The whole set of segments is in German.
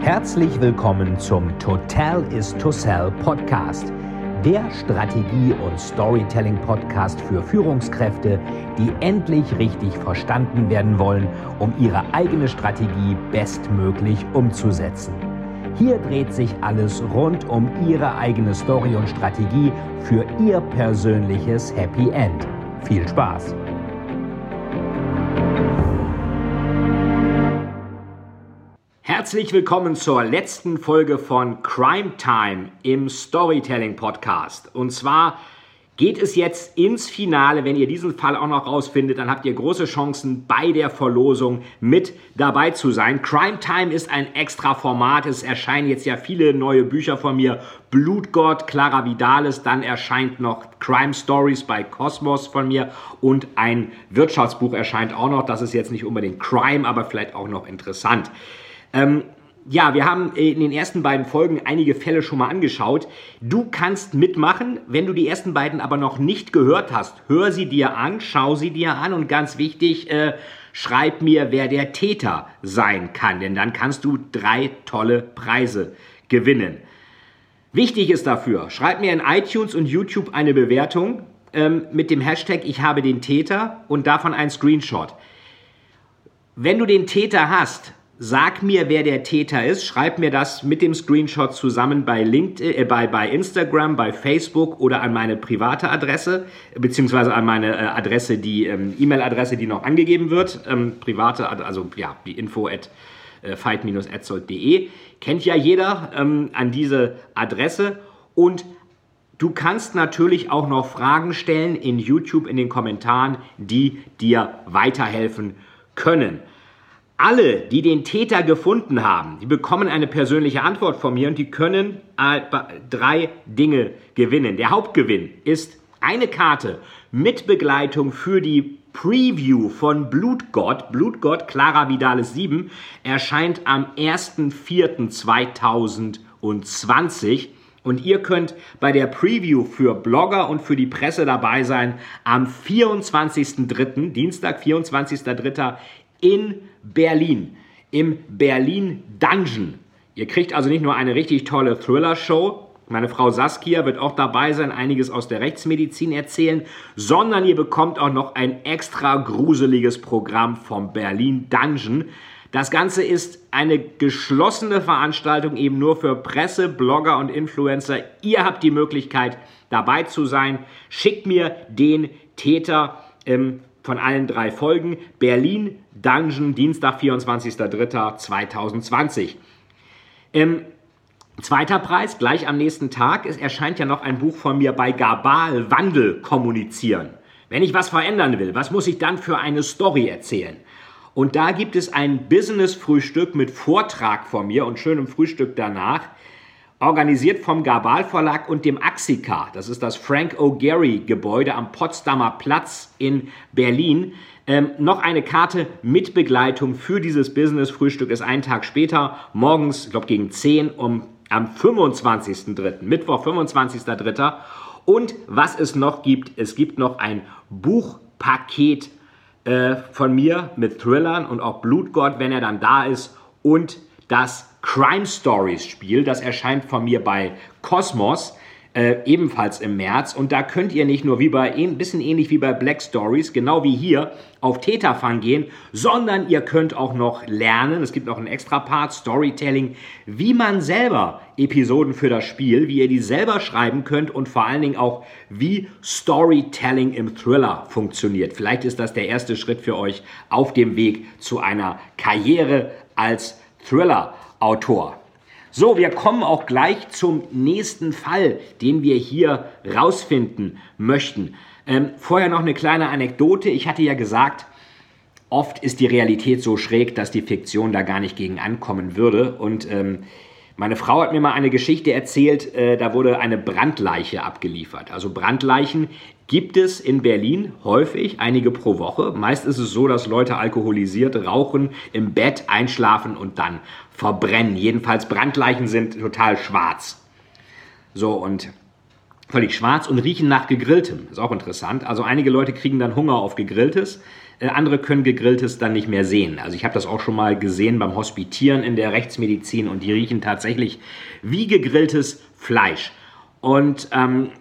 Herzlich willkommen zum Total is to Sell Podcast, der Strategie- und Storytelling-Podcast für Führungskräfte, die endlich richtig verstanden werden wollen, um ihre eigene Strategie bestmöglich umzusetzen. Hier dreht sich alles rund um ihre eigene Story und Strategie für ihr persönliches Happy End. Viel Spaß! Herzlich willkommen zur letzten Folge von Crime Time im Storytelling Podcast. Und zwar geht es jetzt ins Finale. Wenn ihr diesen Fall auch noch rausfindet, dann habt ihr große Chancen, bei der Verlosung mit dabei zu sein. Crime Time ist ein extra Format. Es erscheinen jetzt ja viele neue Bücher von mir. Blutgott, Clara Vidalis, dann erscheint noch Crime Stories bei Kosmos von mir und ein Wirtschaftsbuch erscheint auch noch. Das ist jetzt nicht unbedingt Crime, aber vielleicht auch noch interessant. Wir haben in den ersten beiden Folgen einige Fälle schon mal angeschaut. Du kannst mitmachen, wenn du die ersten beiden aber noch nicht gehört hast. Hör sie dir an, schau sie dir an und ganz wichtig, schreib mir, wer der Täter sein kann, denn dann kannst du 3 tolle Preise gewinnen. Wichtig ist dafür, schreib mir in iTunes und YouTube eine Bewertung mit dem Hashtag Ich habe den Täter und davon einen Screenshot. Wenn du den Täter hast, sag mir, wer der Täter ist, schreib mir das mit dem Screenshot zusammen bei LinkedIn, bei Instagram, bei Facebook oder an meine private Adresse, beziehungsweise an meine Adresse, die E-Mail-Adresse, die noch angegeben wird, die info@veit-etzold.de, kennt ja jeder an diese Adresse. Und du kannst natürlich auch noch Fragen stellen in YouTube, in den Kommentaren, die dir weiterhelfen können. Alle, die den Täter gefunden haben, die bekommen eine persönliche Antwort von mir und die können 3 Dinge gewinnen. Der Hauptgewinn ist eine Karte mit Begleitung für die Preview von Blutgott. Blutgott, Clara Vidalis 7, erscheint am 1.4.2020. Und ihr könnt bei der Preview für Blogger und für die Presse dabei sein am 24.3., Dienstag, 24.3., in Berlin, im Berlin Dungeon. Ihr kriegt also nicht nur eine richtig tolle Thriller-Show, meine Frau Saskia wird auch dabei sein, einiges aus der Rechtsmedizin erzählen, sondern ihr bekommt auch noch ein extra gruseliges Programm vom Berlin Dungeon. Das Ganze ist eine geschlossene Veranstaltung, eben nur für Presse, Blogger und Influencer. Ihr habt die Möglichkeit, dabei zu sein. Schickt mir den Täter von allen 3 Folgen. Berlin Dungeon, Dienstag, 24.03.2020. Zweiter Preis, gleich am nächsten Tag. Es erscheint ja noch ein Buch von mir bei Gabal, Wandel kommunizieren. Wenn ich was verändern will, was muss ich dann für eine Story erzählen? Und da gibt es ein Business-Frühstück mit Vortrag von mir und schönem Frühstück danach, organisiert vom Gabal Verlag und dem Axica. Das ist das Frank O'Gary Gebäude am Potsdamer Platz in Berlin. Noch eine Karte mit Begleitung für dieses Business-Frühstück ist einen Tag später, morgens, ich glaube gegen 10 am 25.03., Mittwoch, 25.03. Und was es noch gibt, es gibt noch ein Buchpaket von mir mit Thrillern und auch Blutgott, wenn er dann da ist, und das Crime Stories Spiel, das erscheint von mir bei Kosmos, ebenfalls im März. Und da könnt ihr nicht nur ein bisschen ähnlich wie bei Black Stories, genau wie hier, auf Täterfang gehen, sondern ihr könnt auch noch lernen, es gibt noch einen extra Part, Storytelling, wie man selber Episoden für das Spiel, wie ihr die selber schreiben könnt und vor allen Dingen auch, wie Storytelling im Thriller funktioniert. Vielleicht ist das der erste Schritt für euch auf dem Weg zu einer Karriere als Thriller-Autor. So, wir kommen auch gleich zum nächsten Fall, den wir hier rausfinden möchten. Vorher noch eine kleine Anekdote. Ich hatte ja gesagt, oft ist die Realität so schräg, dass die Fiktion da gar nicht gegen ankommen würde. Und meine Frau hat mir mal eine Geschichte erzählt, da wurde eine Brandleiche abgeliefert. Also Brandleichen gibt es in Berlin häufig, einige pro Woche. Meist ist es so, dass Leute alkoholisiert rauchen, im Bett einschlafen und dann verbrennen. Jedenfalls Brandleichen sind total schwarz. So, und völlig schwarz und riechen nach Gegrilltem. Ist auch interessant. Also einige Leute kriegen dann Hunger auf Gegrilltes, andere können Gegrilltes dann nicht mehr sehen. Also ich habe das auch schon mal gesehen beim Hospitieren in der Rechtsmedizin und die riechen tatsächlich wie gegrilltes Fleisch. Und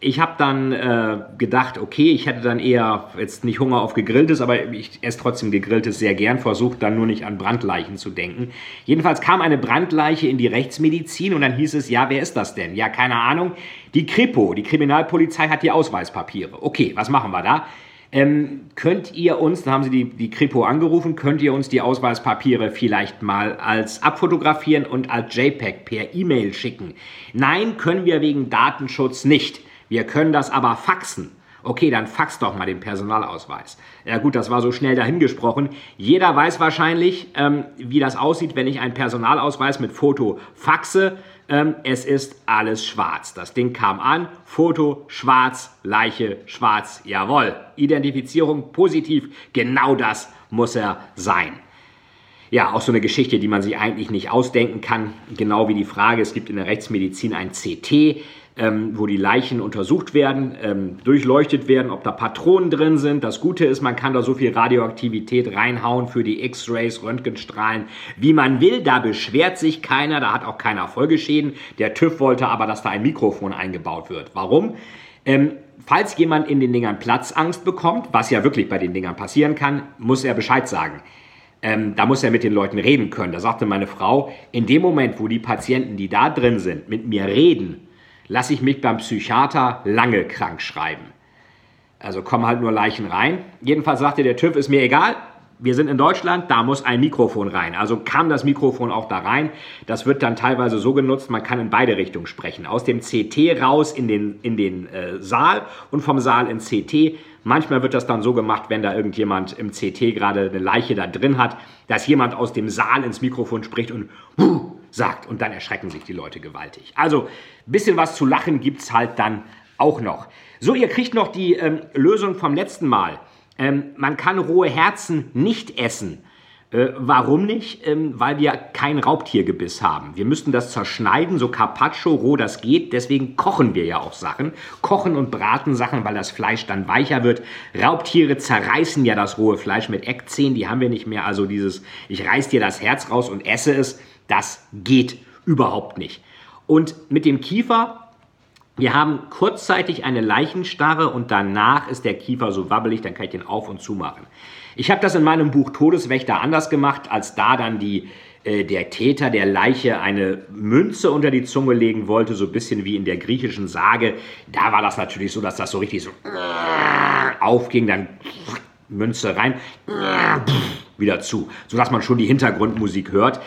ich habe dann gedacht, okay, ich hätte dann eher jetzt nicht Hunger auf Gegrilltes, aber ich esse trotzdem Gegrilltes sehr gern, versucht dann nur nicht an Brandleichen zu denken. Jedenfalls kam eine Brandleiche in die Rechtsmedizin und dann hieß es, ja, wer ist das denn? Ja, keine Ahnung, die Kripo, die Kriminalpolizei hat die Ausweispapiere. Okay, was machen wir da? Könnt ihr uns, dann haben sie die Kripo angerufen, könnt ihr uns die Ausweispapiere vielleicht mal als abfotografieren und als JPEG per E-Mail schicken? Nein, können wir wegen Datenschutz nicht. Wir können das aber faxen. Okay, dann fax doch mal den Personalausweis. Ja gut, das war so schnell dahingesprochen. Jeder weiß wahrscheinlich, wie das aussieht, wenn ich einen Personalausweis mit Foto faxe. Es ist alles schwarz. Das Ding kam an, Foto, schwarz, Leiche, schwarz, jawohl. Identifizierung positiv, genau das muss er sein. Ja, auch so eine Geschichte, die man sich eigentlich nicht ausdenken kann. Genau wie die Frage, es gibt in der Rechtsmedizin ein CT, wo die Leichen untersucht werden, durchleuchtet werden, ob da Patronen drin sind. Das Gute ist, man kann da so viel Radioaktivität reinhauen für die X-Rays, Röntgenstrahlen, wie man will. Da beschwert sich keiner, da hat auch keiner Folgeschäden. Der TÜV wollte aber, dass da ein Mikrofon eingebaut wird. Warum? Falls jemand in den Dingern Platzangst bekommt, was ja wirklich bei den Dingern passieren kann, muss er Bescheid sagen. Da muss er mit den Leuten reden können. Da sagte meine Frau, in dem Moment, wo die Patienten, die da drin sind, mit mir reden, lasse ich mich beim Psychiater lange krank schreiben. Also kommen halt nur Leichen rein. Jedenfalls sagte der TÜV, ist mir egal, wir sind in Deutschland, da muss ein Mikrofon rein. Also kam das Mikrofon auch da rein. Das wird dann teilweise so genutzt, man kann in beide Richtungen sprechen. Aus dem CT raus in den Saal und vom Saal ins CT. Manchmal wird das dann so gemacht, wenn da irgendjemand im CT gerade eine Leiche da drin hat, dass jemand aus dem Saal ins Mikrofon spricht und sagt. Und dann erschrecken sich die Leute gewaltig. Also ein bisschen was zu lachen gibt es halt dann auch noch. So, ihr kriegt noch die Lösung vom letzten Mal. Man kann rohe Herzen nicht essen. Warum nicht? Weil wir kein Raubtiergebiss haben. Wir müssten das zerschneiden, so Carpaccio, roh das geht. Deswegen kochen wir ja auch Sachen. Kochen und braten Sachen, weil das Fleisch dann weicher wird. Raubtiere zerreißen ja das rohe Fleisch mit Eckzähnen. Die haben wir nicht mehr. Also dieses, ich reiß dir das Herz raus und esse es, das geht überhaupt nicht. Und mit dem Kiefer... Wir haben kurzzeitig eine Leichenstarre und danach ist der Kiefer so wabbelig, dann kann ich den auf- und zumachen. Ich habe das in meinem Buch Todeswächter anders gemacht, als da dann der Täter der Leiche eine Münze unter die Zunge legen wollte, so ein bisschen wie in der griechischen Sage. Da war das natürlich so, dass das so richtig so aufging, dann Münze rein, wieder zu, sodass man schon die Hintergrundmusik hört.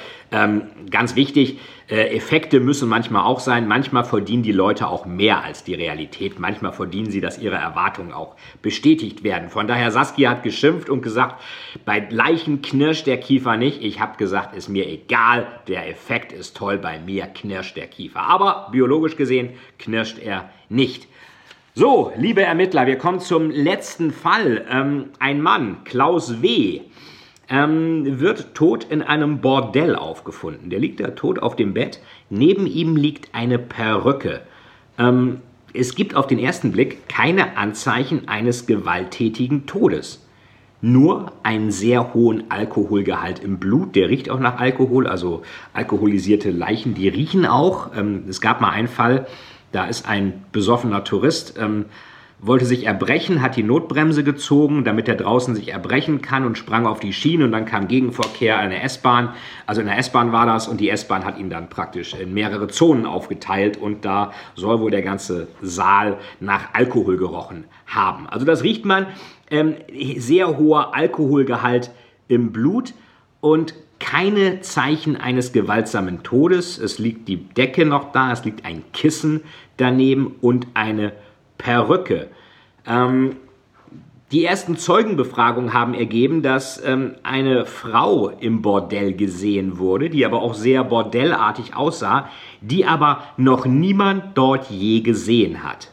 Ganz wichtig, Effekte müssen manchmal auch sein. Manchmal verdienen die Leute auch mehr als die Realität. Manchmal verdienen sie, dass ihre Erwartungen auch bestätigt werden. Von daher, Saskia hat geschimpft und gesagt, bei Leichen knirscht der Kiefer nicht. Ich habe gesagt, ist mir egal, der Effekt ist toll, bei mir knirscht der Kiefer. Aber biologisch gesehen knirscht er nicht. So, liebe Ermittler, wir kommen zum letzten Fall. Ein Mann, Klaus W., wird tot in einem Bordell aufgefunden. Der liegt da tot auf dem Bett. Neben ihm liegt eine Perücke. Es gibt auf den ersten Blick keine Anzeichen eines gewalttätigen Todes. Nur einen sehr hohen Alkoholgehalt im Blut. Der riecht auch nach Alkohol. Also alkoholisierte Leichen, die riechen auch. Es gab mal einen Fall, da ist ein besoffener Tourist, wollte sich erbrechen, hat die Notbremse gezogen, damit er draußen sich erbrechen kann und sprang auf die Schiene und dann kam Gegenverkehr an der S-Bahn. Also in der S-Bahn war das und die S-Bahn hat ihn dann praktisch in mehrere Zonen aufgeteilt und da soll wohl der ganze Saal nach Alkohol gerochen haben. Also das riecht man, sehr hoher Alkoholgehalt im Blut und keine Zeichen eines gewaltsamen Todes. Es liegt die Decke noch da, es liegt ein Kissen daneben und eine Perücke. Die ersten Zeugenbefragungen haben ergeben, dass eine Frau im Bordell gesehen wurde, die aber auch sehr bordellartig aussah, die aber noch niemand dort je gesehen hat.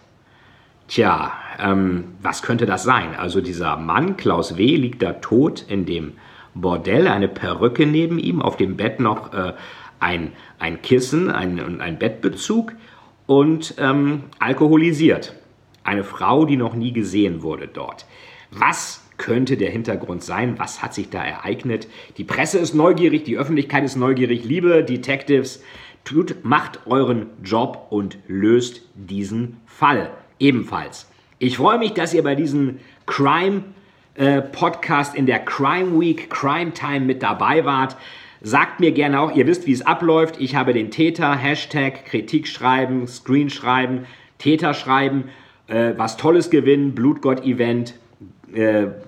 Tja, was könnte das sein? Also dieser Mann, Klaus W., liegt da tot in dem Bordell, eine Perücke neben ihm, auf dem Bett noch ein Kissen, ein Bettbezug und alkoholisiert. Eine Frau, die noch nie gesehen wurde dort. Was könnte der Hintergrund sein? Was hat sich da ereignet? Die Presse ist neugierig, die Öffentlichkeit ist neugierig. Liebe Detectives, macht euren Job und löst diesen Fall ebenfalls. Ich freue mich, dass ihr bei diesem Crime-Podcast in der Crime Week, Crime Time mit dabei wart. Sagt mir gerne auch, ihr wisst, wie es abläuft. Ich habe den Täter, Hashtag, Kritik schreiben, Screen schreiben, Täter schreiben, was Tolles gewinnen, Blutgott-Event,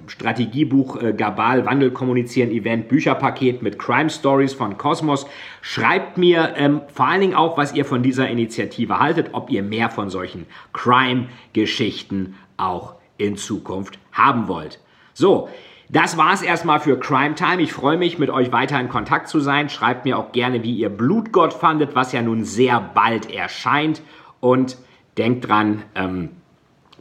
Strategiebuch Gabal, Wandel kommunizieren, Event, Bücherpaket mit Crime Stories von Kosmos. Schreibt mir vor allen Dingen auch, was ihr von dieser Initiative haltet, ob ihr mehr von solchen Crime-Geschichten auch in Zukunft haben wollt. So, das war's erstmal für Crime Time. Ich freue mich, mit euch weiter in Kontakt zu sein. Schreibt mir auch gerne, wie ihr Blutgott fandet, was ja nun sehr bald erscheint. Und denkt dran,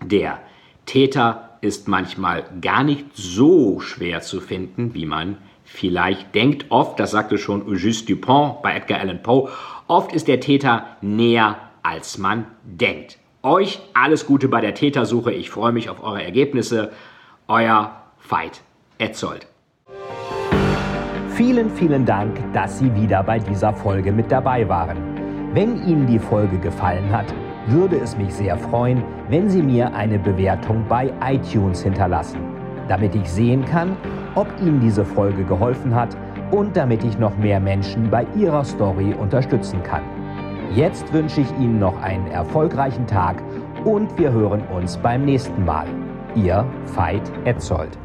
der Täter ist manchmal gar nicht so schwer zu finden, wie man vielleicht denkt. Oft, das sagte schon Juste Dupont bei Edgar Allan Poe, oft ist der Täter näher, als man denkt. Euch alles Gute bei der Tätersuche. Ich freue mich auf eure Ergebnisse. Euer Veit Etzold. Vielen, vielen Dank, dass Sie wieder bei dieser Folge mit dabei waren. Wenn Ihnen die Folge gefallen hat, würde es mich sehr freuen, wenn Sie mir eine Bewertung bei iTunes hinterlassen, damit ich sehen kann, ob Ihnen diese Folge geholfen hat und damit ich noch mehr Menschen bei ihrer Story unterstützen kann. Jetzt wünsche ich Ihnen noch einen erfolgreichen Tag und wir hören uns beim nächsten Mal. Ihr Veit Etzold.